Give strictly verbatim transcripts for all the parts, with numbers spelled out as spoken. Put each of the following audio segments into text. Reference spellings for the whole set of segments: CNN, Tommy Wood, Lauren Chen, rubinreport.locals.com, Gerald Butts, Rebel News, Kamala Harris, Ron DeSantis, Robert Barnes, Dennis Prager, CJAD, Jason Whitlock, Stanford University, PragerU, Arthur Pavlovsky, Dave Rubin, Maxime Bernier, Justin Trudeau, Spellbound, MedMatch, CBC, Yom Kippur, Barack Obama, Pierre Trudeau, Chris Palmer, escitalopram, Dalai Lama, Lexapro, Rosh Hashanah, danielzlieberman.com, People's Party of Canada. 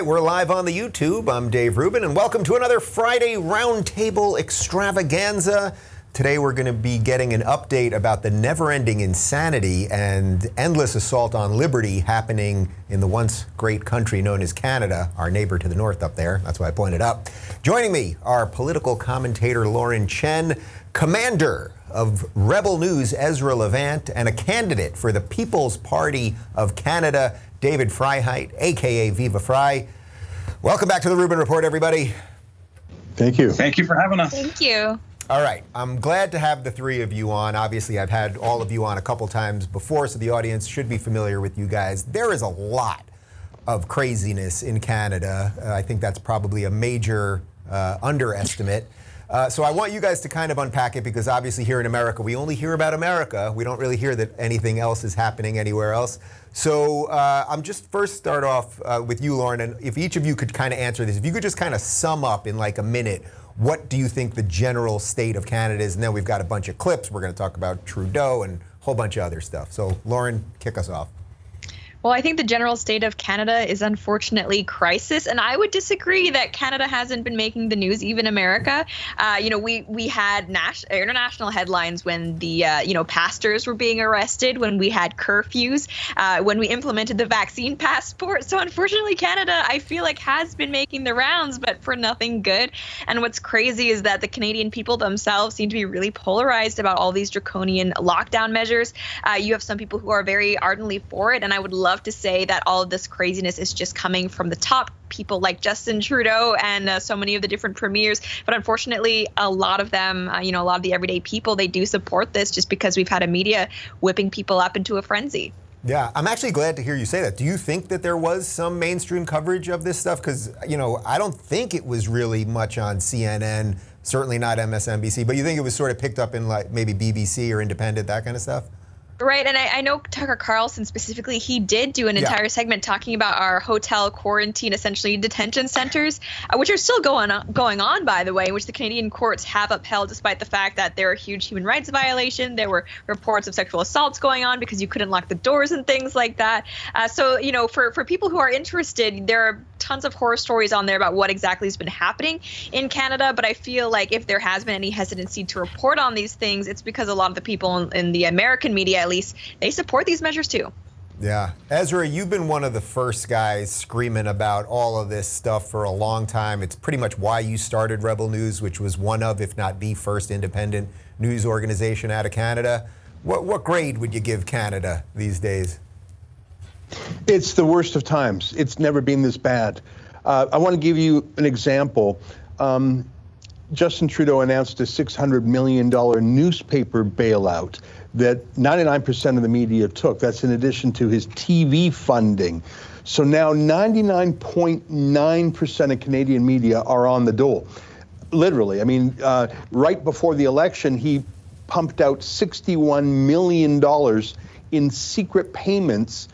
right, we're live on the YouTube. I'm Dave Rubin, and welcome to another Friday Roundtable extravaganza. Today we're going to be getting an update about the never-ending insanity and endless assault on liberty happening in the once great country known as Canada, our neighbor to the north up there. That's why I pointed up. Joining me, our political commentator Lauren Chen, commander of Rebel News Ezra Levant, and a candidate for the People's Party of Canada, David Freiheit, a k a. Viva Frei. Welcome back to The Rubin Report, everybody. Thank you. Thank you for having us. Thank you. All right, I'm glad to have the three of you on. Obviously, I've had all of you on a couple times before, so the audience should be familiar with you guys. There is a lot of craziness in Canada. Uh, I think that's probably a major uh, underestimate. Uh, so I want you guys to kind of unpack it, because obviously here in America, we only hear about America. We don't really hear that anything else is happening anywhere else. So uh, I'm just first start off uh, with you, Lauren, and if each of you could kind of answer this, if you could just kind of sum up in like a minute, what do you think the general state of Canada is? And then we've got a bunch of clips. We're going to talk about Trudeau and a whole bunch of other stuff. So Lauren, kick us off. Well, I think the general state of Canada is unfortunately crisis, and I would disagree that Canada hasn't been making the news, even America. Uh, you know, we we had nas- international headlines when the, uh, you know, pastors were being arrested, when we had curfews, uh, when we implemented the vaccine passport. So unfortunately, Canada, I feel like, has been making the rounds, but for nothing good. And what's crazy is that the Canadian people themselves seem to be really polarized about all these draconian lockdown measures. Uh, you have some people who are very ardently for it, and I would love love to say that all of this craziness is just coming from the top, people like Justin Trudeau and uh, so many of the different premiers. But unfortunately, a lot of them, uh, you know, a lot of the everyday people, they do support this just because we've had a media whipping people up into a frenzy. Yeah, I'm actually glad to hear you say that. Do you think that there was some mainstream coverage of this stuff? Because, you know, I don't think it was really much on C N N, certainly not M S N B C, but you think it was sort of picked up in like maybe B B C or Independent, that kind of stuff? Right. And I, I know Tucker Carlson specifically, he did do an yeah. entire segment talking about our hotel quarantine, essentially detention centers, uh, which are still going on, going on, by the way, which the Canadian courts have upheld, despite the fact that there are huge human rights violations. There were reports of sexual assaults going on because you couldn't lock the doors and things like that. Uh, so, you know, for, for people who are interested, there are tons of horror stories on there about what exactly has been happening in Canada. But I feel like if there has been any hesitancy to report on these things, it's because a lot of the people in, in the American media, at least, they support these measures too. Yeah. Ezra, you've been one of the first guys screaming about all of this stuff for a long time. It's pretty much why you started Rebel News, which was one of, if not the first independent news organization out of Canada. What what grade would you give Canada these days? It's the worst of times. It's never been this bad. Uh, I want to give you an example. Um, Justin Trudeau announced a six hundred million dollars newspaper bailout that ninety-nine percent of the media took. That's in addition to his T V funding. So now ninety-nine point nine percent of Canadian media are on the dole. Literally, I mean, uh, right before the election, he pumped out sixty-one million dollars in secret payments,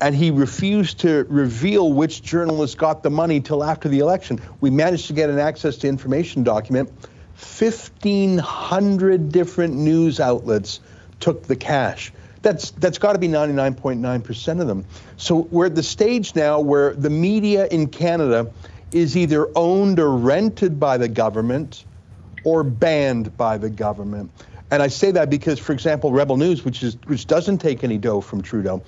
and he refused to reveal which journalists got the money till after the election. We managed to get an access to information document. fifteen hundred different news outlets took the cash. That's that's got to be ninety-nine point nine percent of them. So we're at the stage now where the media in Canada is either owned or rented by the government or banned by the government. And I say that because, for example, Rebel News, which is which doesn't take any dough from Trudeau,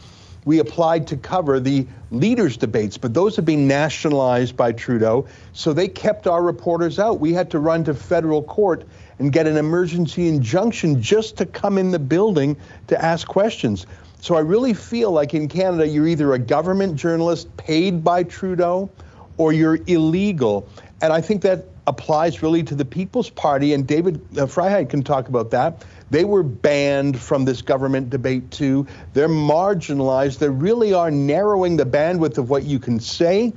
we applied to cover the leaders' debates, but those have been nationalized by Trudeau, so they kept our reporters out. We had to run to federal court and get an emergency injunction just to come in the building to ask questions. So I really feel like in Canada, you're either a government journalist paid by Trudeau or you're illegal. And I think that applies really to the People's Party, and David uh, Freiheit can talk about that. They were banned from this government debate too. They're marginalized. They really are narrowing the bandwidth of what you can say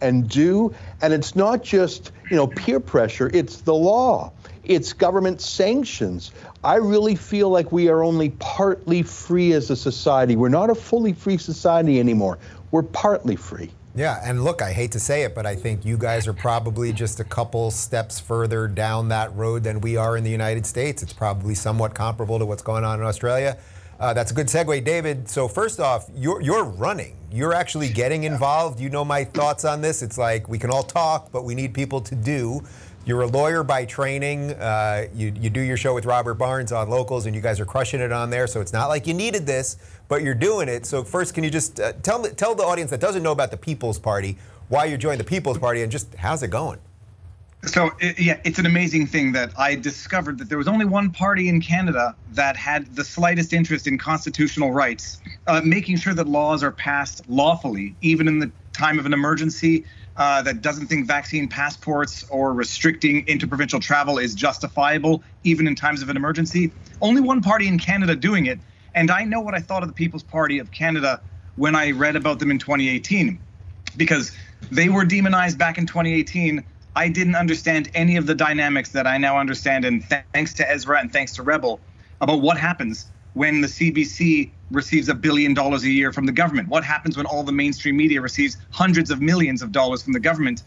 and do. And it's not just, you know, peer pressure, it's the law. It's government sanctions. I really feel like we are only partly free as a society. We're not a fully free society anymore. We're partly free. Yeah, and look, I hate to say it, but I think you guys are probably just a couple steps further down that road than we are in the United States. It's probably somewhat comparable to what's going on in Australia. Uh, that's a good segue, David. So first off, you're you're running. You're actually getting involved. You know my thoughts on this. It's like we can all talk, but we need people to do. You're a lawyer by training. Uh, you you do your show with Robert Barnes on Locals, and you guys are crushing it on there. So it's not like you needed this, but you're doing it. So first, can you just uh, tell tell the audience that doesn't know about the People's Party why you joined the People's Party and just how's it going? So it, yeah, it's an amazing thing that I discovered that there was only one party in Canada that had the slightest interest in constitutional rights, uh, making sure that laws are passed lawfully, even in the time of an emergency, uh, that doesn't think vaccine passports or restricting interprovincial travel is justifiable, even in times of an emergency. Only one party in Canada doing it. And I know what I thought of the People's Party of Canada when I read about them in twenty eighteen, because they were demonized back in twenty eighteen. I didn't understand any of the dynamics that I now understand, and thanks to Ezra and thanks to Rebel, about what happens when the C B C receives a billion dollars a year from the government. What happens when all the mainstream media receives hundreds of millions of dollars from the government?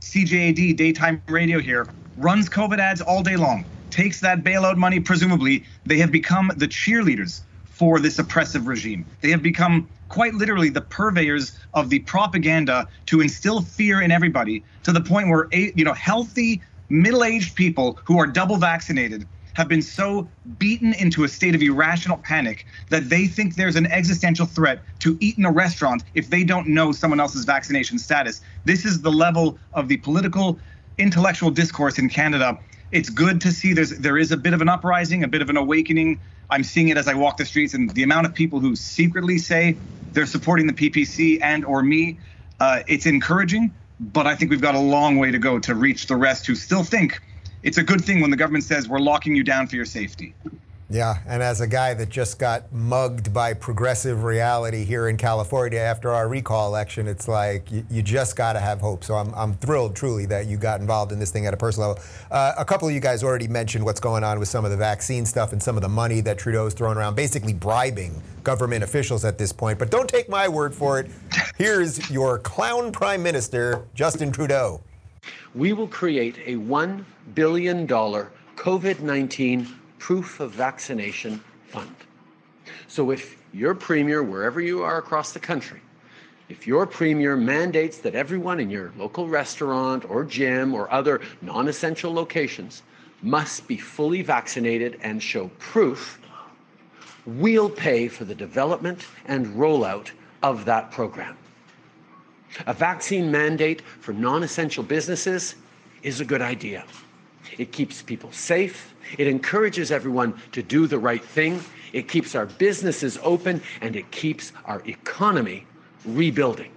C J A D, daytime radio here, runs COVID ads all day long, takes that bailout money, presumably. They have become the cheerleaders for this oppressive regime. They have become quite literally the purveyors of the propaganda to instill fear in everybody, to the point where, you know, healthy middle-aged people who are double vaccinated have been so beaten into a state of irrational panic that they think there's an existential threat to eat in a restaurant if they don't know someone else's vaccination status. This is the level of the political, intellectual discourse in Canada. It's good to see there's there is a bit of an uprising, a bit of an awakening. I'm seeing it as I walk the streets, and the amount of people who secretly say they're supporting the P P C and or me, uh, it's encouraging, but I think we've got a long way to go to reach the rest who still think it's a good thing when the government says we're locking you down for your safety. Yeah, and as a guy that just got mugged by progressive reality here in California after our recall election, it's like you, you just got to have hope. So I'm I'm thrilled, truly, that you got involved in this thing at a personal level. Uh, a couple of you guys already mentioned what's going on with some of the vaccine stuff and some of the money that Trudeau's throwing around, basically bribing government officials at this point. But don't take my word for it. Here's your clown Prime Minister, Justin Trudeau. We will create a one billion dollars COVID nineteen proof of vaccination fund. So if your premier, wherever you are across the country, if your premier mandates that everyone in your local restaurant or gym or other non-essential locations must be fully vaccinated and show proof, we'll pay for the development and rollout of that program. A vaccine mandate for non-essential businesses is a good idea. It keeps people safe. It encourages everyone to do the right thing. It keeps our businesses open, and it keeps our economy rebuilding.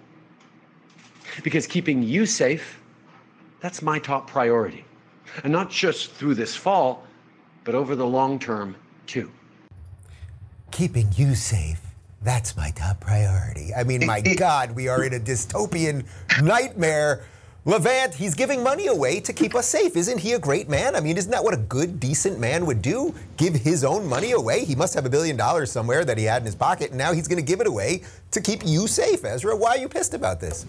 Because keeping you safe, that's my top priority. And not just through this fall, but over the long term, too. Keeping you safe, that's my top priority. I mean, my God, we are in a dystopian nightmare. Levant, he's giving money away to keep us safe. Isn't he a great man? I mean, isn't that what a good, decent man would do? Give his own money away? He must have a billion dollars somewhere that he had in his pocket, and now he's going to give it away to keep you safe. Ezra, why are you pissed about this?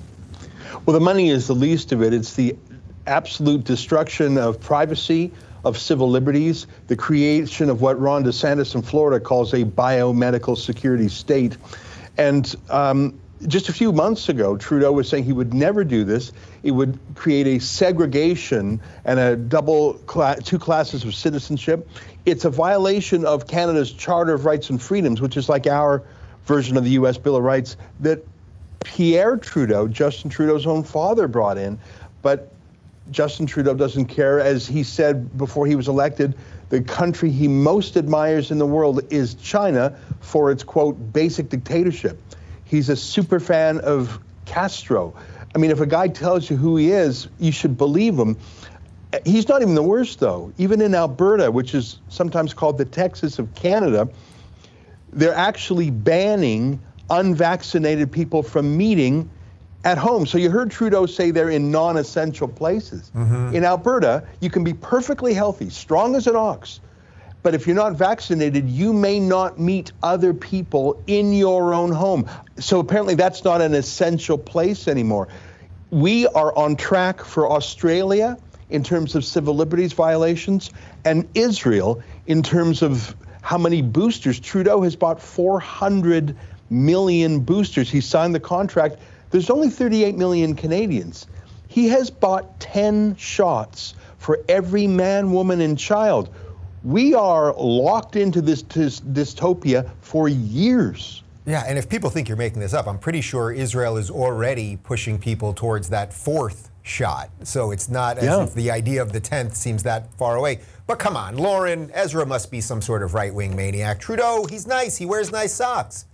Well, the money is the least of it. It's the absolute destruction of privacy, of civil liberties, the creation of what Ron DeSantis in Florida calls a biomedical security state. And um, just a few months ago, Trudeau was saying he would never do this. It would create a segregation and a double class, two classes of citizenship. It's a violation of Canada's Charter of Rights and Freedoms, which is like our version of the U S Bill of Rights that Pierre Trudeau, Justin Trudeau's own father, brought in. But Justin Trudeau doesn't care. As he said before he was elected, the country he most admires in the world is China for its, quote, basic dictatorship. He's a super fan of Castro. I mean, if a guy tells you who he is, you should believe him. He's not even the worst, though. Even in Alberta, which is sometimes called the Texas of Canada, they're actually banning unvaccinated people from meeting at home. So you heard Trudeau say they're in non-essential places. Mm-hmm. In Alberta, you can be perfectly healthy, strong as an ox. But if you're not vaccinated, you may not meet other people in your own home. So apparently that's not an essential place anymore. We are on track for Australia in terms of civil liberties violations, and Israel in terms of how many boosters. Trudeau has bought four hundred million boosters. He signed the contract. There's only thirty-eight million Canadians. He has bought ten shots for every man, woman, and child. We are locked into this dystopia for years. Yeah, and if people think you're making this up, I'm pretty sure Israel is already pushing people towards that fourth shot. So it's not as yeah. if the idea of the tenth seems that far away. But come on, Lauren, Ezra must be some sort of right-wing maniac. Trudeau, he's nice. He wears nice socks.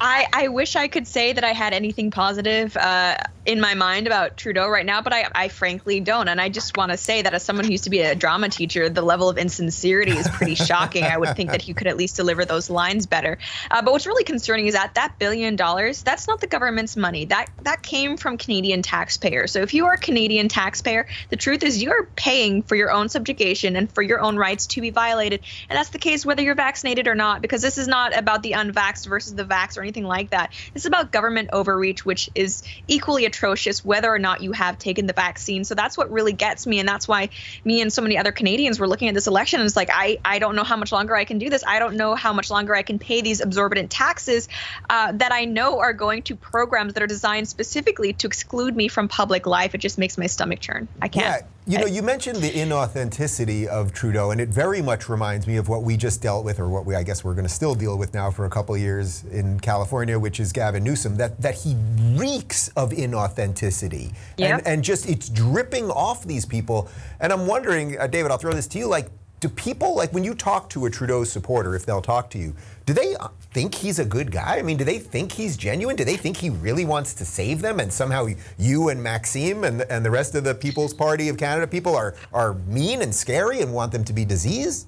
I, I wish I could say that I had anything positive uh, in my mind about Trudeau right now, but I, I frankly don't. And I just want to say that as someone who used to be a drama teacher, the level of insincerity is pretty shocking. I would think that he could at least deliver those lines better. Uh, but what's really concerning is that that billion dollars, that's not the government's money. That that came from Canadian taxpayers. So if you are a Canadian taxpayer, the truth is you are paying for your own subjugation and for your own rights to be violated. And that's the case whether you're vaccinated or not, because this is not about the unvaxxed versus the vaxxed or anything like that. This is about government overreach, which is equally atrocious whether or not you have taken the vaccine. So that's what really gets me. And that's why me and so many other Canadians were looking at this election. And it's like, I, I don't know how much longer I can do this. I don't know how much longer I can pay these exorbitant taxes uh, that I know are going to programs that are designed specifically to exclude me from public life. It just makes my stomach churn. I can't. Yeah. You know, you mentioned the inauthenticity of Trudeau, and it very much reminds me of what we just dealt with, or what we, I guess we're going to still deal with now for a couple of years in California, which is Gavin Newsom, that, that he reeks of inauthenticity. Yeah. And, and just, it's dripping off these people. And I'm wondering, uh, David, I'll throw this to you, like, do people, like, when you talk to a Trudeau supporter, if they'll talk to you, do they think he's a good guy? I mean, do they think he's genuine? Do they think he really wants to save them? And somehow you and Maxime and, and the rest of the People's Party of Canada people are, are mean and scary and want them to be diseased?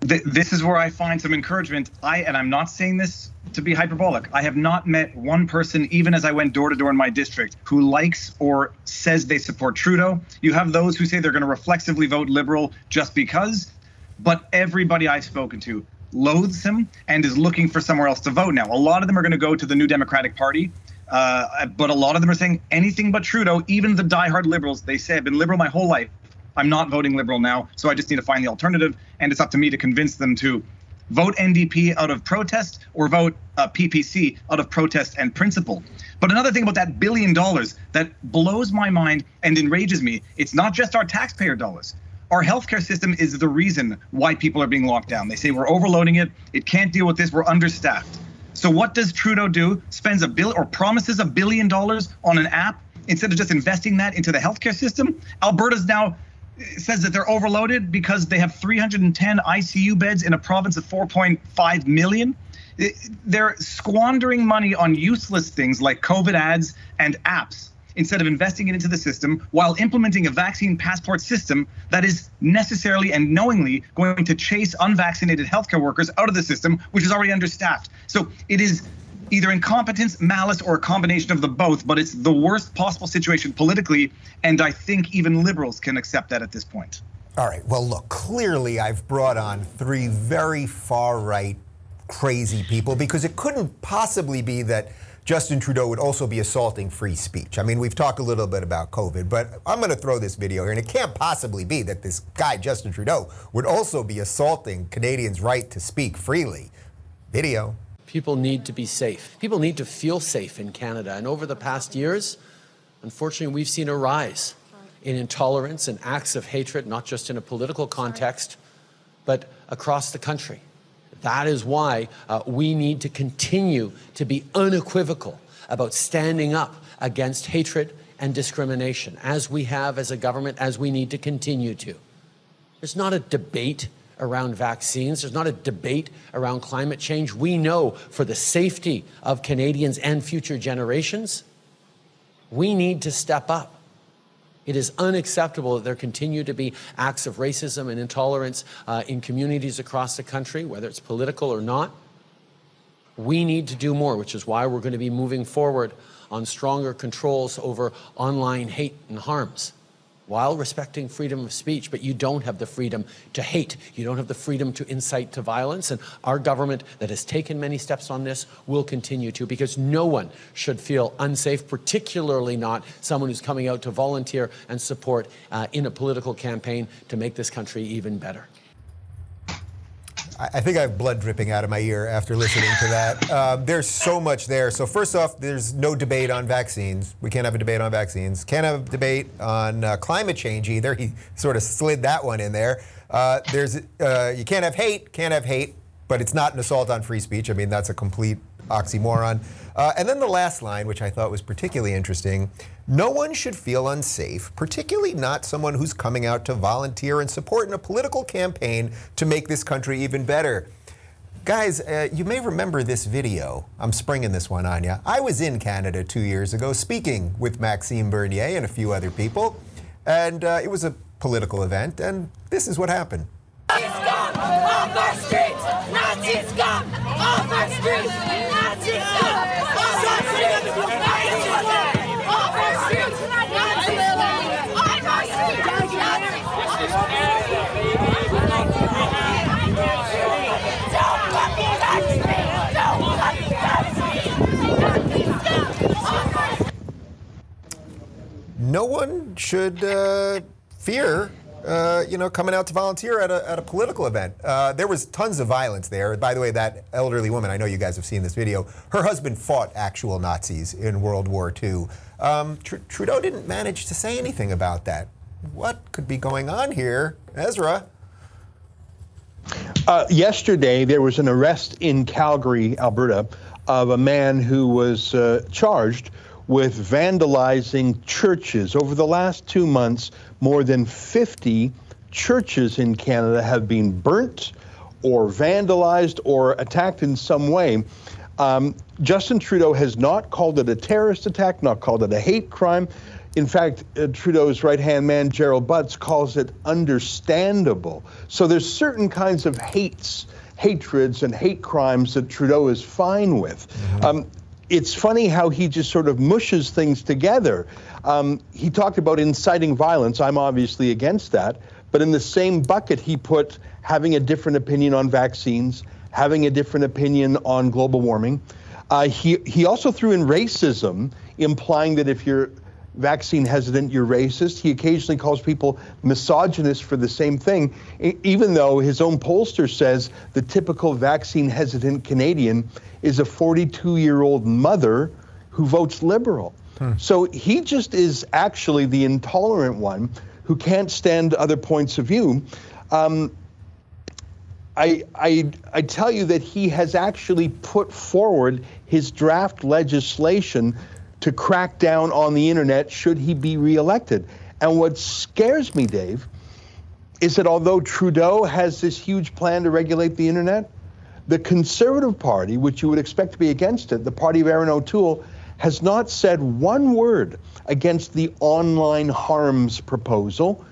This is where I find some encouragement. I, and I'm not saying this to be hyperbolic, I have not met one person, even as I went door to door in my district, who likes or says they support Trudeau. You have those who say they're going to reflexively vote Liberal just because, but everybody I've spoken to loathes him and is looking for somewhere else to vote now. A lot of them are going to go to the New Democratic Party, uh, but a lot of them are saying anything but Trudeau. Even the diehard Liberals, they say, I've been Liberal my whole life. I'm not voting Liberal now, so I just need to find the alternative, and it's up to me to convince them to vote N D P out of protest or vote uh, P P C out of protest and principle. But another thing about that billion dollars that blows my mind and enrages me, it's not just our taxpayer dollars. Our healthcare system is the reason why people are being locked down. They say we're overloading it, it can't deal with this, we're understaffed. So what does Trudeau do? Spends a bill or promises a billion dollars on an app instead of just investing that into the healthcare system. Alberta's now says that they're overloaded because they have three hundred ten I C U beds in a province of four point five million. They're squandering money on useless things like COVID ads and apps instead of investing it into the system, while implementing a vaccine passport system that is necessarily and knowingly going to chase unvaccinated healthcare workers out of the system, which is already understaffed. So it is either incompetence, malice, or a combination of the both, but it's the worst possible situation politically, and I think even Liberals can accept that at this point. All right, well, look, clearly I've brought on three very far-right crazy people, because it couldn't possibly be that Justin Trudeau would also be assaulting free speech. I mean, we've talked a little bit about COVID, but I'm going to throw this video here, and it can't possibly be that this guy, Justin Trudeau, would also be assaulting Canadians' right to speak freely. Video. People need to be safe. People need to feel safe in Canada. And over the past years, unfortunately, we've seen a rise in intolerance and acts of hatred, not just in a political context, but across the country. That is why uh, we need to continue to be unequivocal about standing up against hatred and discrimination, as we have as a government, as we need to continue to. There's not a debate around vaccines. There's not a debate around climate change. We know for the safety of Canadians and future generations, we need to step up. It is unacceptable that there continue to be acts of racism and intolerance uh, in communities across the country, whether it's political or not. We need to do more, which is why we're going to be moving forward on stronger controls over online hate and harms, while respecting freedom of speech. But you don't have the freedom to hate. You don't have the freedom to incite to violence. And our government that has taken many steps on this will continue to, because no one should feel unsafe, particularly not someone who's coming out to volunteer and support uh, in a political campaign to make this country even better. I think I have blood dripping out of my ear after listening to that. Uh, there's so much there. So first off, there's no debate on vaccines. We can't have a debate on vaccines. Can't have a debate on uh, climate change either. He sort of slid that one in there. Uh, there's uh, you can't have hate, can't have hate, but it's not an assault on free speech. I mean, that's a complete oxymoron. Uh, and then the last line, which I thought was particularly interesting, no one should feel unsafe, particularly not someone who's coming out to volunteer and support in a political campaign to make this country even better. Guys, uh, you may remember this video. I'm springing this one on you. I was in Canada two years ago speaking with Maxime Bernier and a few other people, and uh, it was a political event, and this is what happened. Off our streets! Nazis come! Off our streets! Nazis come! Off our streets! Nazis come! Off our streets! Nazis come! Off our streets! Nazis come! Don't fucking touch me! Don't fucking touch me! Nazis come! Off our streets! No one should uh, fear Uh, you know, coming out to volunteer at a, at a political event. Uh, there was tons of violence there. By the way, that elderly woman, I know you guys have seen this video, her husband fought actual Nazis in World War Two. Um, Tr- Trudeau didn't manage to say anything about that. What could be going on here, Ezra? Uh, yesterday, there was an arrest in Calgary, Alberta, of a man who was uh, charged with vandalizing churches. Over the last two months, more than fifty churches in Canada have been burnt or vandalized or attacked in some way. Um, Justin Trudeau has not called it a terrorist attack, not called it a hate crime. In fact, uh, Trudeau's right-hand man, Gerald Butts, calls it understandable. So there's certain kinds of hates, hatreds, and hate crimes that Trudeau is fine with. Mm-hmm. Um, It's funny how he just sort of mushes things together. Um, he talked about inciting violence. I'm obviously against that. But in the same bucket, he put having a different opinion on vaccines, having a different opinion on global warming. Uh, he, he also threw in racism, implying that if you're vaccine hesitant, you're racist. He occasionally calls people misogynist for the same thing, even though his own pollster says the typical vaccine hesitant Canadian is a forty-two-year-old mother who votes Liberal. Hmm. So he just is actually the intolerant one who can't stand other points of view. Um, I, I, I tell you that he has actually put forward his draft legislation to crack down on the internet should he be reelected. And what scares me, Dave, is that although Trudeau has this huge plan to regulate the internet, the Conservative Party, which you would expect to be against it, the party of Erin O'Toole, has not said one word against the online harms proposal.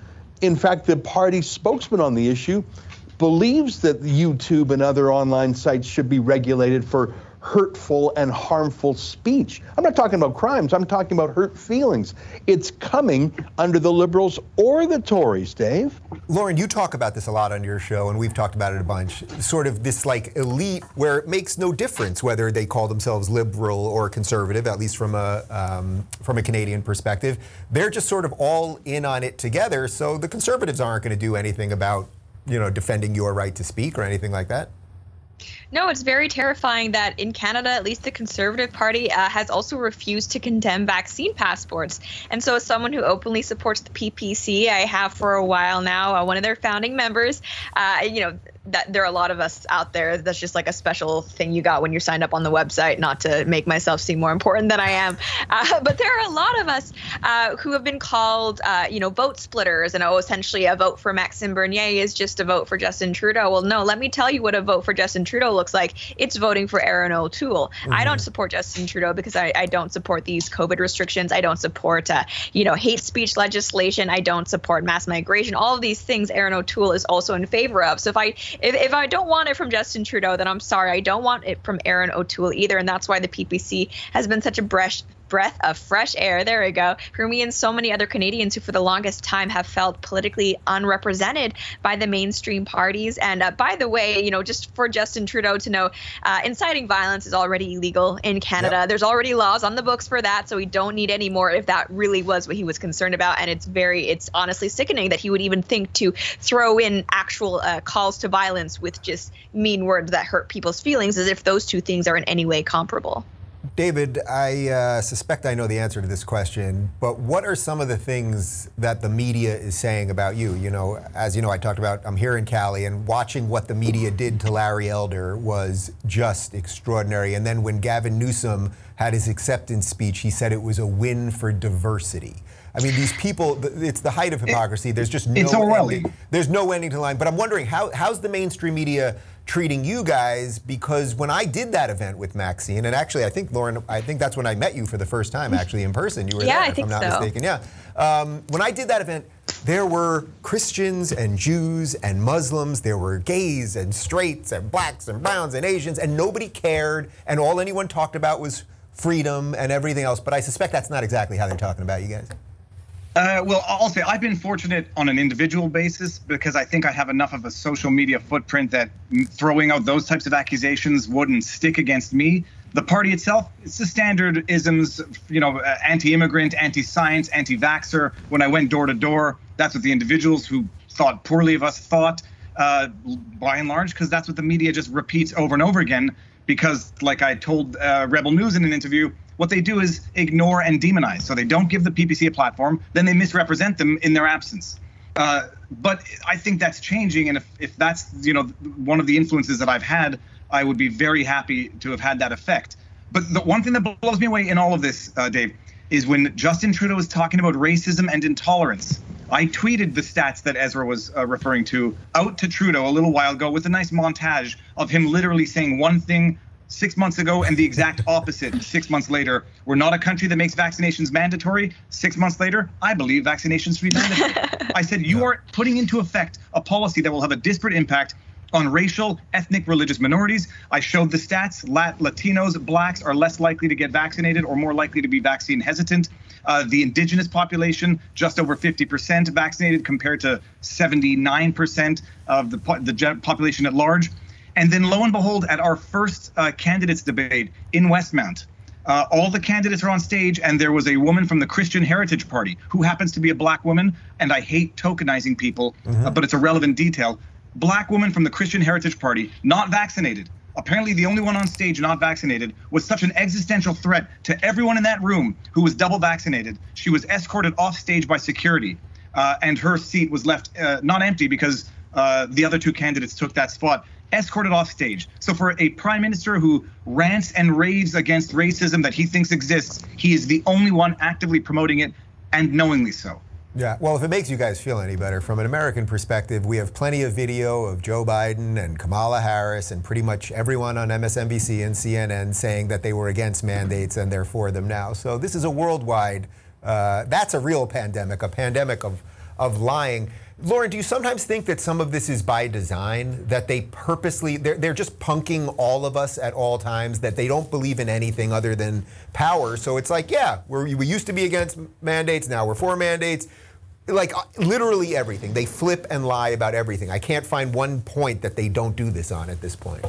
In fact, the party spokesman on the issue believes that YouTube and other online sites should be regulated for hurtful and harmful speech. I'm not talking about crimes. I'm talking about hurt feelings. It's coming under the Liberals or the Tories, Dave. Lauren, you talk about this a lot on your show, and we've talked about it a bunch, sort of this like elite where it makes no difference whether they call themselves Liberal or Conservative, at least from a um, from a Canadian perspective. They're just sort of all in on it together, so the Conservatives aren't going to do anything about, you know, defending your right to speak or anything like that. No, it's very terrifying that in Canada, at least the Conservative Party uh, has also refused to condemn vaccine passports. And so as someone who openly supports the P P C, I have for a while now, uh, one of their founding members, uh, you know, that there are a lot of us out there that's just like a special thing you got when you signed up on the website, not to make myself seem more important than I am. Uh, but there are a lot of us uh, who have been called, uh, you know, vote splitters and, oh, essentially a vote for Maxime Bernier is just a vote for Justin Trudeau. Well, no, let me tell you what a vote for Justin Trudeau looks like. It's voting for Erin O'Toole. Mm-hmm. I don't support Justin Trudeau because I, I don't support these COVID restrictions. I don't support, uh, you know, hate speech legislation. I don't support mass migration. All of these things Erin O'Toole is also in favor of. So if I If, if I don't want it from Justin Trudeau, then I'm sorry. I don't want it from Erin O'Toole either. And that's why the P P C has been such a breath breath of fresh air, there we go, for me and so many other Canadians who for the longest time have felt politically unrepresented by the mainstream parties. And uh, by the way, you know, just for Justin Trudeau to know, uh, inciting violence is already illegal in Canada. Yep. There's already laws on the books for that, so we don't need any more if that really was what he was concerned about. And it's very, it's honestly sickening that he would even think to throw in actual uh, calls to violence with just mean words that hurt people's feelings, as if those two things are in any way comparable. David, I uh, suspect I know the answer to this question, but what are some of the things that the media is saying about you? You know, as you know, I talked about, I'm here in Cali, and watching what the media did to Larry Elder was just extraordinary. And then when Gavin Newsom had his acceptance speech, he said it was a win for diversity. I mean, these people, it's the height of hypocrisy. There's just no it's ending. There's no ending to the line. But I'm wondering, how how's the mainstream media treating you guys? Because when I did that event with Maxine, and actually, I think, Lauren, I think that's when I met you for the first time, actually, in person. You were yeah, there, I if think I'm not so. mistaken. Yeah. Um, when I did that event, there were Christians and Jews and Muslims. There were gays and straights and blacks and browns and Asians, and nobody cared. And all anyone talked about was freedom and everything else. But I suspect that's not exactly how they're talking about you guys. Uh, well, I'll say I've been fortunate on an individual basis because I think I have enough of a social media footprint that throwing out those types of accusations wouldn't stick against me. The party itself, it's the standard isms, you know, uh, anti-immigrant, anti-science, anti-vaxxer. When I went door to door, that's what the individuals who thought poorly of us thought, uh, by and large, because that's what the media just repeats over and over again. Because like I told uh, Rebel News in an interview, what they do is ignore and demonize. So they don't give the P P C a platform, then they misrepresent them in their absence. Uh, but I think that's changing. And if, if that's, you know, one of the influences that I've had, I would be very happy to have had that effect. But the one thing that blows me away in all of this, uh, Dave, is when Justin Trudeau was talking about racism and intolerance. I tweeted the stats that Ezra was uh, referring to out to Trudeau a little while ago with a nice montage of him literally saying one thing six months ago and the exact opposite six months later. We're not a country that makes vaccinations mandatory. Six months later, I believe vaccinations should be mandatory. I said, you are putting into effect a policy that will have a disparate impact on racial, ethnic, religious minorities. I showed the stats. Lat- Latinos, blacks are less likely to get vaccinated or more likely to be vaccine hesitant. Uh, the indigenous population, just over fifty percent vaccinated compared to seventy-nine percent of the, po- the population at large. And then lo and behold, at our first uh, candidates debate in Westmount, uh, all the candidates are on stage, and there was a woman from the Christian Heritage Party who happens to be a black woman, and I hate tokenizing people, mm-hmm. uh, but it's a relevant detail. Black woman from the Christian Heritage Party, not vaccinated. Apparently the only one on stage not vaccinated was such an existential threat to everyone in that room who was double vaccinated. She was escorted off stage by security, uh, and her seat was left uh, not empty because uh, the other two candidates took that spot. Escorted off stage. So for a prime minister who rants and raves against racism that he thinks exists, he is the only one actively promoting it, and knowingly so. Yeah, well, if it makes you guys feel any better, from an American perspective, we have plenty of video of Joe Biden and Kamala Harris and pretty much everyone on M S N B C and C N N saying that they were against mandates and they're for them now. So this is a worldwide, uh, that's a real pandemic, a pandemic of, of lying. Lauren, do you sometimes think that some of this is by design, that they purposely, they're, they're just punking all of us at all times, that they don't believe in anything other than power? So it's like, yeah, we're, we used to be against mandates, now we're for mandates. Like literally everything. They flip and lie about everything. I can't find one point that they don't do this on at this point.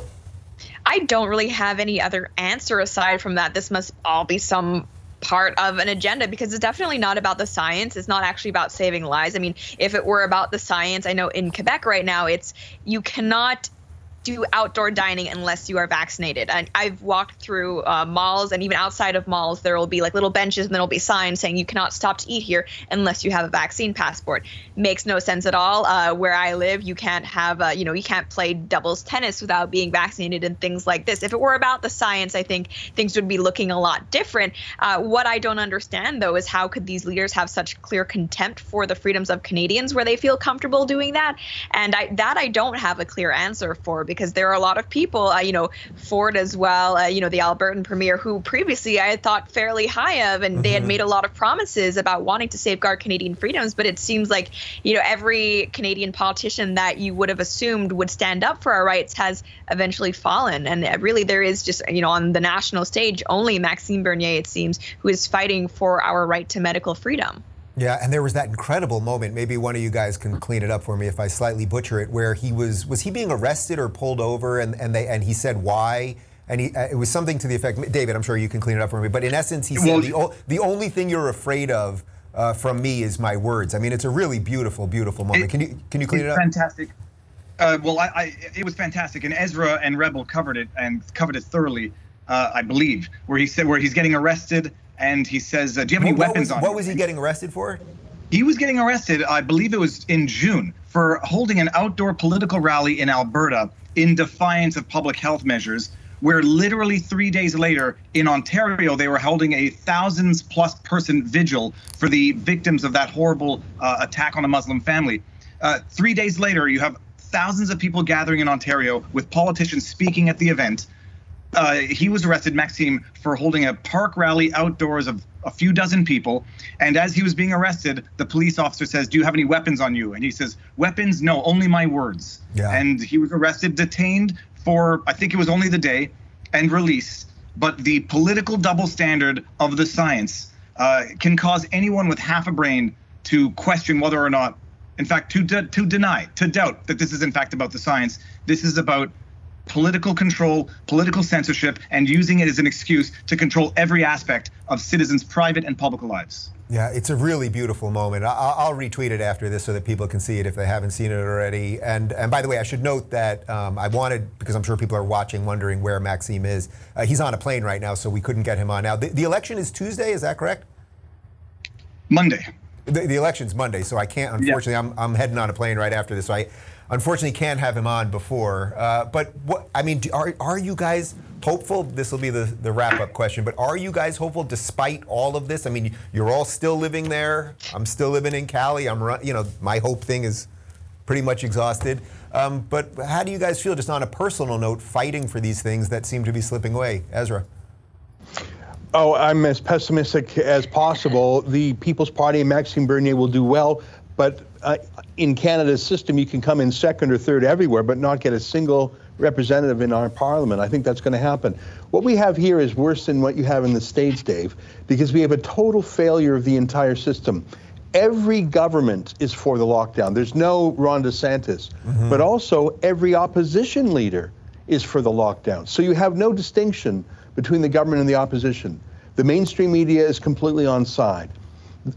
I don't really have any other answer aside from that. This must all be some part of an agenda, because it's definitely not about the science. It's not actually about saving lives. I mean, if it were about the science, I know in Quebec right now, it's you cannot do outdoor dining unless you are vaccinated. And I've walked through uh, malls, and even outside of malls, there will be like little benches and there'll be signs saying you cannot stop to eat here unless you have a vaccine passport. Makes no sense at all. Uh, where I live, you can't have, uh, you know, you can't play doubles tennis without being vaccinated and things like this. If it were about the science, I think things would be looking a lot different. Uh, what I don't understand, though, is how could these leaders have such clear contempt for the freedoms of Canadians where they feel comfortable doing that? And I, that I don't have a clear answer for, because because there are a lot of people, uh, you know, Ford as well, uh, you know, the Albertan premier, who previously I had thought fairly high of, and mm-hmm. they had made a lot of promises about wanting to safeguard Canadian freedoms. But it seems like, you know, every Canadian politician that you would have assumed would stand up for our rights has eventually fallen. And really, there is just, you know, on the national stage, only Maxime Bernier, it seems, who is fighting for our right to medical freedom. Yeah, and there was that incredible moment, maybe one of you guys can clean it up for me if I slightly butcher it, where he was, was he being arrested or pulled over, and, and they and he said why? And he, uh, it was something to the effect, David, I'm sure you can clean it up for me, but in essence, he said, the, o- the only thing you're afraid of uh, from me is my words. I mean, it's a really beautiful, beautiful moment. It, can you can you clean it up? Fantastic. Uh, well, I, I, it was fantastic, and Ezra and Rebel covered it, and covered it thoroughly, uh, I believe, where he said, where he's getting arrested. And he says, uh, do you have any what weapons was, on What you? was he getting arrested for? He was getting arrested, I believe it was in June, for holding an outdoor political rally in Alberta in defiance of public health measures, where literally three days later in Ontario, they were holding a thousands plus person vigil for the victims of that horrible uh, attack on a Muslim family. Uh, three days later, you have thousands of people gathering in Ontario with politicians speaking at the event. Uh, he was arrested, Maxime, for holding a park rally outdoors of a few dozen people. And as he was being arrested, the police officer says, do you have any weapons on you? And he says, weapons? No, only my words. Yeah. And he was arrested, detained for, I think it was only the day, and released. But the political double standard of the science uh, can cause anyone with half a brain to question whether or not, in fact, to de- to deny, to doubt that this is in fact about the science. This is about political control, political censorship, and using it as an excuse to control every aspect of citizens' private and public lives. Yeah, it's a really beautiful moment. I'll retweet it after this so that people can see it if they haven't seen it already. And and by the way, I should note that um, I wanted, because I'm sure people are watching, wondering where Maxime is. Uh, he's on a plane right now, so we couldn't get him on now. The, the election is Tuesday, is that correct? Monday. The, the election's Monday, so I can't, unfortunately, yeah. I'm I'm heading on a plane right after this, so I unfortunately can't have him on before. Uh, but what, I mean, do, are are you guys hopeful? This will be the, the wrap-up question, but are you guys hopeful despite all of this? I mean, you're all still living there. I'm still living in Cali. I'm, you know, my hope thing is pretty much exhausted. Um, but how do you guys feel, just on a personal note, fighting for these things that seem to be slipping away? Ezra? Oh, I'm as pessimistic as possible. The People's Party and Maxime Bernier will do well, but uh, in Canada's system, you can come in second or third everywhere, but not get a single representative in our parliament. I think that's going to happen. What we have here is worse than what you have in the States, Dave, because we have a total failure of the entire system. Every government is for the lockdown. There's no Ron DeSantis, mm-hmm. but also every opposition leader is for the lockdown. So you have no distinction between the government and the opposition. The mainstream media is completely on side.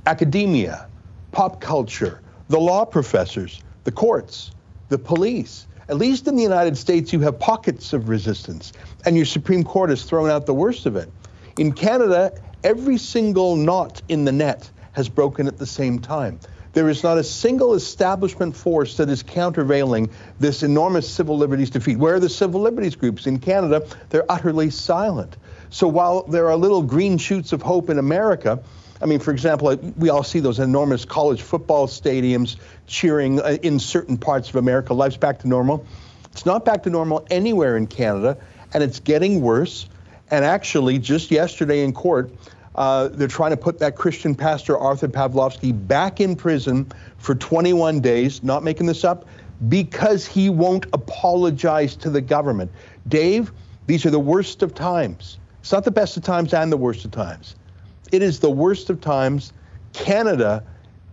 Academia, pop culture, the law professors, the courts, the police. At least in the United States, you have pockets of resistance, and your Supreme Court has thrown out the worst of it. In Canada, every single knot in the net has broken at the same time. There is not a single establishment force that is countervailing this enormous civil liberties defeat. Where are the civil liberties groups? In Canada, they're utterly silent. So while there are little green shoots of hope in America, I mean, for example, we all see those enormous college football stadiums cheering in certain parts of America. Life's back to normal. It's not back to normal anywhere in Canada, and it's getting worse. And actually, just yesterday in court, Uh, they're trying to put that Christian pastor, Arthur Pavlovsky, back in prison for twenty-one days, not making this up, because he won't apologize to the government. Dave, these are the worst of times. It's not the best of times and the worst of times. It is the worst of times. Canada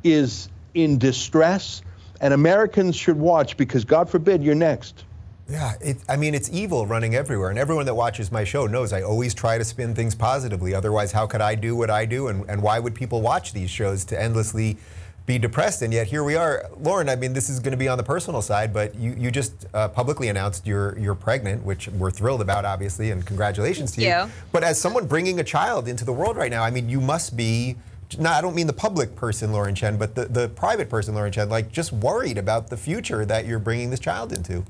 is in distress, and Americans should watch, because God forbid you're next. Yeah, it, I mean, it's evil running everywhere. And everyone that watches my show knows I always try to spin things positively. Otherwise, how could I do what I do? And, and why would people watch these shows to endlessly be depressed? And yet here we are. Lauren, I mean, this is going to be on the personal side, but you, you just uh, publicly announced you're you're pregnant, which we're thrilled about, obviously, and congratulations to you. Yeah. But as someone bringing a child into the world right now, I mean, you must be, no, I don't mean the public person, Lauren Chen, but the, the private person, Lauren Chen, like just worried about the future that you're bringing this child into.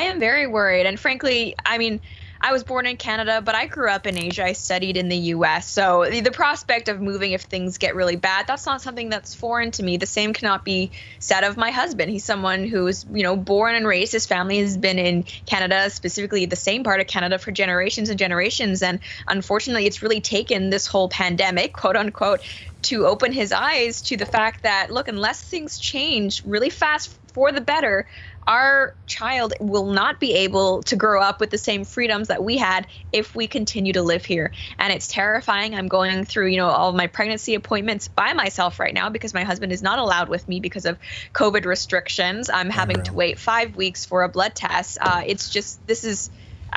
I am very worried. And frankly, I mean, I was born in Canada, but I grew up in Asia. I studied in the U S. So the prospect of moving if things get really bad, that's not something that's foreign to me. The same cannot be said of my husband. He's someone who's, you know, born and raised. His family has been in Canada, specifically the same part of Canada, for generations and generations. And unfortunately, it's really taken this whole pandemic, quote unquote, to open his eyes to the fact that, look, unless things change really fast for the better, our child will not be able to grow up with the same freedoms that we had if we continue to live here. And it's terrifying. I'm going through, you know, all my pregnancy appointments by myself right now because my husband is not allowed with me because of COVID restrictions. I'm having oh, wow. to wait five weeks for a blood test. Uh, it's just, this is, uh,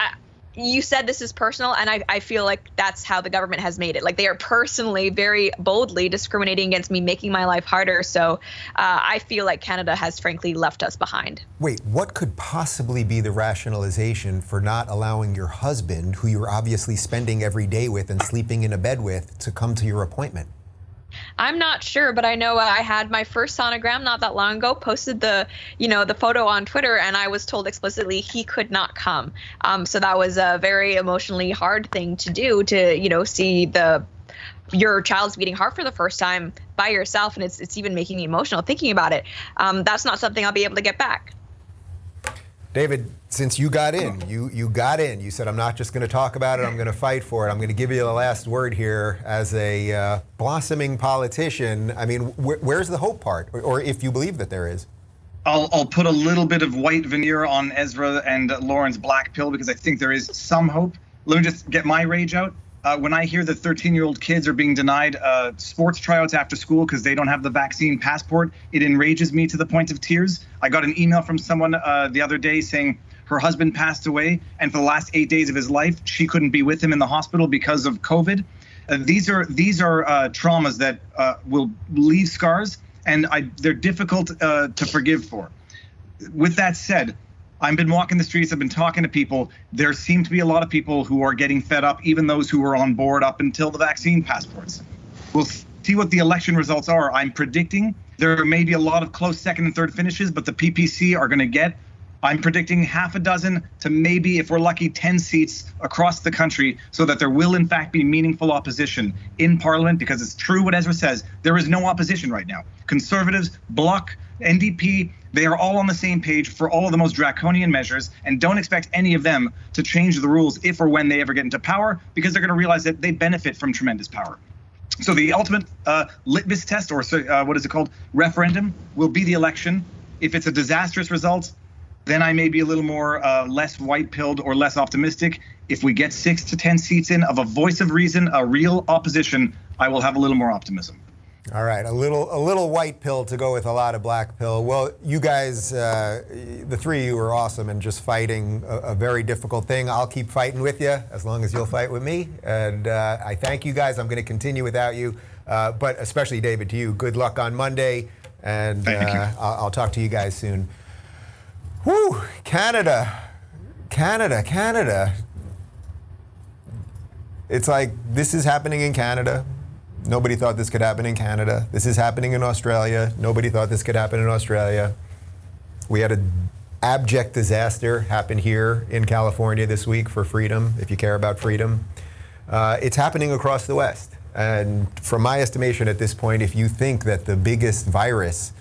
you said this is personal, and I, I feel like that's how the government has made it. Like, they are personally, very boldly discriminating against me, making my life harder. So uh, I feel like Canada has frankly left us behind. Wait, what could possibly be the rationalization for not allowing your husband, who you're obviously spending every day with and sleeping in a bed with, to come to your appointment? I'm not sure, but I know I had my first sonogram not that long ago, posted the, you know, the photo on Twitter, and I was told explicitly he could not come. Um, so that was a very emotionally hard thing to do, to, you know, see the your child's beating heart for the first time by yourself. And it's, it's even making me emotional thinking about it. Um, that's not something I'll be able to get back. David, since you got in, you, you got in, you said, I'm not just going to talk about it, I'm going to fight for it. I'm going to give you the last word here as a uh, blossoming politician. I mean, wh- where's the hope part, or, or if you believe that there is? I'll, I'll put a little bit of white veneer on Ezra and uh, Lauren's black pill, because I think there is some hope. Let me just get my rage out. Uh, when I hear that thirteen-year-old kids are being denied uh, sports tryouts after school because they don't have the vaccine passport, it enrages me to the point of tears. I got an email from someone uh, the other day saying her husband passed away, and for the last eight days of his life, she couldn't be with him in the hospital because of COVID. Uh, these are these are uh, traumas that uh, will leave scars, and I, they're difficult uh, to forgive for. With that said, I've been walking the streets, I've been talking to people. There seem to be a lot of people who are getting fed up, even those who were on board up until the vaccine passports. We'll see what the election results are. I'm predicting there may be a lot of close second and third finishes, but the P P C are gonna get, I'm predicting half a dozen to maybe, if we're lucky, ten seats across the country, so that there will in fact be meaningful opposition in Parliament, because it's true what Ezra says, there is no opposition right now. Conservatives, Bloc, N D P, they are all on the same page for all of the most draconian measures, and don't expect any of them to change the rules if or when they ever get into power, because they're going to realize that they benefit from tremendous power. So the ultimate uh, litmus test, or uh, what is it called, referendum, will be the election. If it's a disastrous result, then I may be a little more uh, less white-pilled or less optimistic. If we get six to ten seats in of a voice of reason, a real opposition, I will have a little more optimism. All right, a little a little white pill to go with a lot of black pill. Well, you guys, uh, the three of you are awesome and just fighting a, a very difficult thing. I'll keep fighting with you as long as you'll fight with me. And uh, I thank you guys. I'm going to continue without you, uh, but especially David, to you, good luck on Monday. And uh, I'll, I'll talk to you guys soon. Whew, Canada, Canada, Canada. It's like, this is happening in Canada. Nobody thought this could happen in Canada. This is happening in Australia. Nobody thought this could happen in Australia. We had an abject disaster happen here in California this week for freedom, if you care about freedom. Uh, it's happening across the West. And from my estimation at this point, if you think that the biggest virus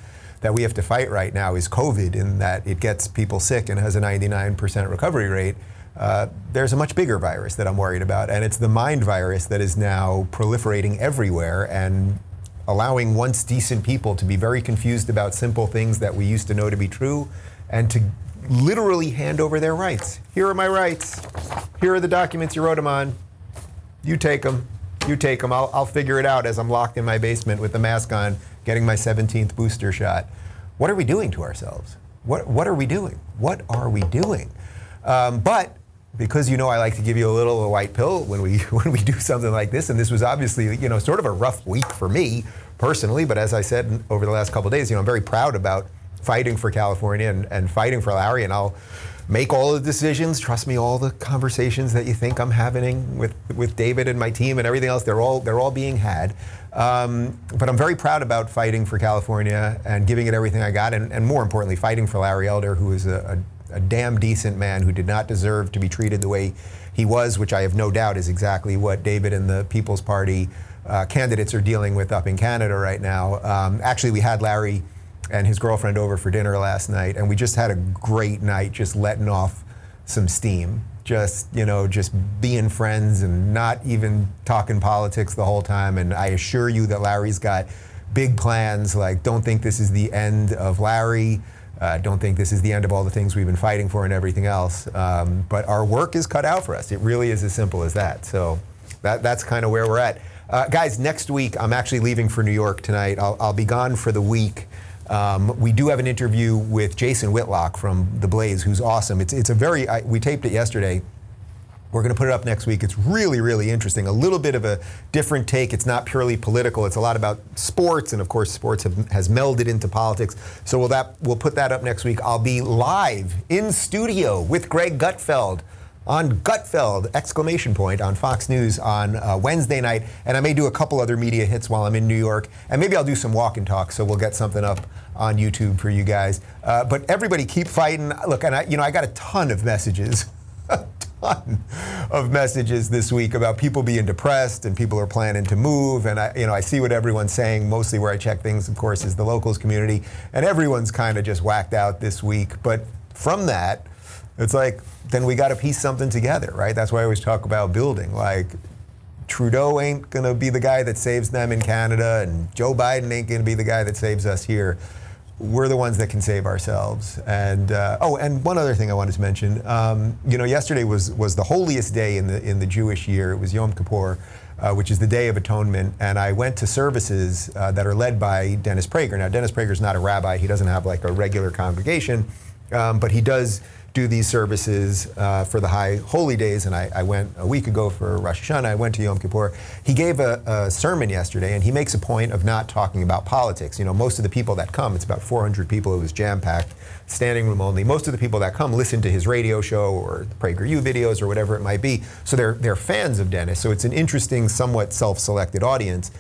that we have to fight right now is COVID, in that it gets people sick and has a ninety-nine percent recovery rate, Uh, there's a much bigger virus that I'm worried about, and it's the mind virus that is now proliferating everywhere and allowing once decent people to be very confused about simple things that we used to know to be true, and to literally hand over their rights. Here are my rights. Here are the documents you wrote them on. You take them. You take them. I'll, I'll figure it out as I'm locked in my basement with the mask on, getting my seventeenth booster shot. What are we doing to ourselves? What What are we doing? What are we doing? Um, but because, you know, I like to give you a little white pill when we when we do something like this, and this was obviously, you know, sort of a rough week for me personally, but as I said over the last couple of days, you know, I'm very proud about fighting for California and, and fighting for Larry, and I'll make all the decisions. Trust me, all the conversations that you think I'm having with, with David and my team and everything else, they're all they're all being had. Um, but I'm very proud about fighting for California and giving it everything I got, and, and more importantly, fighting for Larry Elder, who is a, a a damn decent man who did not deserve to be treated the way he was, which I have no doubt is exactly what David and the People's Party uh, candidates are dealing with up in Canada right now. Um, actually, we had Larry and his girlfriend over for dinner last night, and we just had a great night just letting off some steam. Just, you know, just being friends and not even talking politics the whole time. And I assure you that Larry's got big plans. Like, don't think this is the end of Larry. Uh, don't think this is the end of all the things we've been fighting for and everything else. Um, but our work is cut out for us. It really is as simple as that. So that that's kind of where we're at. Uh, guys, next week, I'm actually leaving for New York tonight. I'll, I'll be gone for the week. Um, we do have an interview with Jason Whitlock from The Blaze, who's awesome. It's it's a very, I, we taped it yesterday. We're gonna put it up next week. It's really, really interesting. A little bit of a different take. It's not purely political. It's a lot about sports, and of course sports have, has melded into politics. So we'll, that, we'll put that up next week. I'll be live in studio with Greg Gutfeld on Gutfeld, exclamation point, on Fox News on uh, Wednesday night. And I may do a couple other media hits while I'm in New York. And maybe I'll do some walk and talk, so we'll get something up on YouTube for you guys. Uh, but everybody keep fighting. Look, and I, you know, I got a ton of messages, a ton of messages this week about people being depressed and people are planning to move. And I, you know, I see what everyone's saying. Mostly where I check things, of course, is the locals community. And everyone's kind of just whacked out this week. But from that, it's like, then we got to piece something together, right? That's why I always talk about building. Like, Trudeau ain't going to be the guy that saves them in Canada, and Joe Biden ain't going to be the guy that saves us here. We're the ones that can save ourselves. And uh, oh, and one other thing I wanted to mention. Um, you know, yesterday was was the holiest day in the in the Jewish year. It was Yom Kippur, uh, which is the Day of Atonement. And I went to services uh, that are led by Dennis Prager. Now, Dennis Prager's not a rabbi. He doesn't have like a regular congregation, um, but he does do these services uh, for the high holy days. And I, I went a week ago for Rosh Hashanah. I went to Yom Kippur. He gave a, a sermon yesterday, and he makes a point of not talking about politics. You know, most of the people that come, it's about four hundred people. It was jam-packed, standing room only. Most of the people that come listen to his radio show or the PragerU videos or whatever it might be. So they're, they're fans of Dennis. So it's an interesting, somewhat self-selected audience.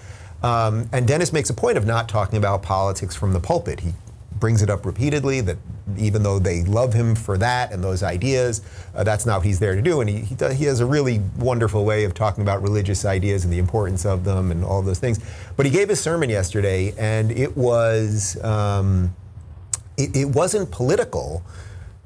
Um, and Dennis makes a point of not talking about politics from the pulpit. He brings it up repeatedly that even though they love him for that and those ideas, uh, that's not what he's there to do. And he he, does, he has a really wonderful way of talking about religious ideas and the importance of them and all those things. But he gave his sermon yesterday, and it was um, it, it wasn't political,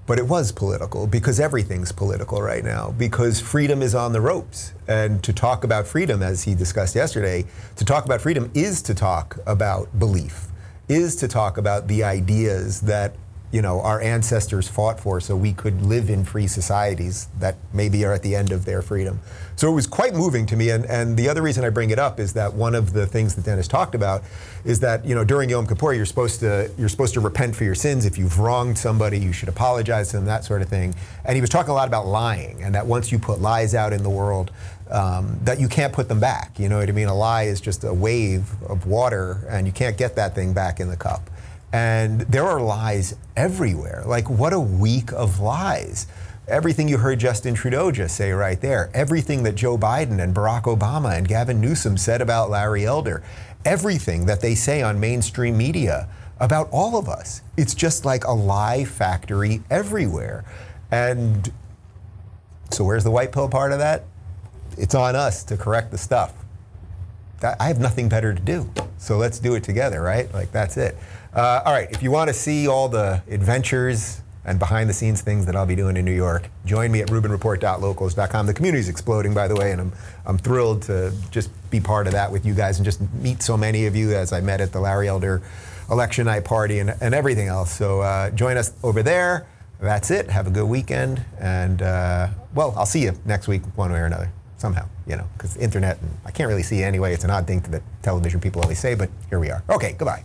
but it was political because everything's political right now, because freedom is on the ropes. And to talk about freedom, as he discussed yesterday, to talk about freedom is to talk about belief, is to talk about the ideas that, you know, our ancestors fought for so we could live in free societies that maybe are at the end of their freedom. So it was quite moving to me. And, and the other reason I bring it up is that one of the things that Dennis talked about is that, you know, during Yom Kippur, you're supposed to you're supposed to repent for your sins. If you've wronged somebody, you should apologize to them, that sort of thing. And he was talking a lot about lying, and that once you put lies out in the world, Um, that you can't put them back. You know what I mean? A lie is just a wave of water, and you can't get that thing back in the cup. And there are lies everywhere. Like, what a week of lies. Everything you heard Justin Trudeau just say right there, everything that Joe Biden and Barack Obama and Gavin Newsom said about Larry Elder, everything that they say on mainstream media about all of us. It's just like a lie factory everywhere. And so where's the white pill part of that? It's on us to correct the stuff. I have nothing better to do, so let's do it together, right? Like, that's it. Uh, all right, if you want to see all the adventures and behind-the-scenes things that I'll be doing in New York, join me at rubin report dot locals dot com. The community's exploding, by the way, and I'm I'm thrilled to just be part of that with you guys and just meet so many of you as I met at the Larry Elder election night party and, and everything else. So uh, join us over there. That's it. Have a good weekend, and, uh, well, I'll see you next week one way or another. Somehow, you know, because internet, and I can't really see anyway. It's an odd thing that television people always say, but here we are. Okay, goodbye.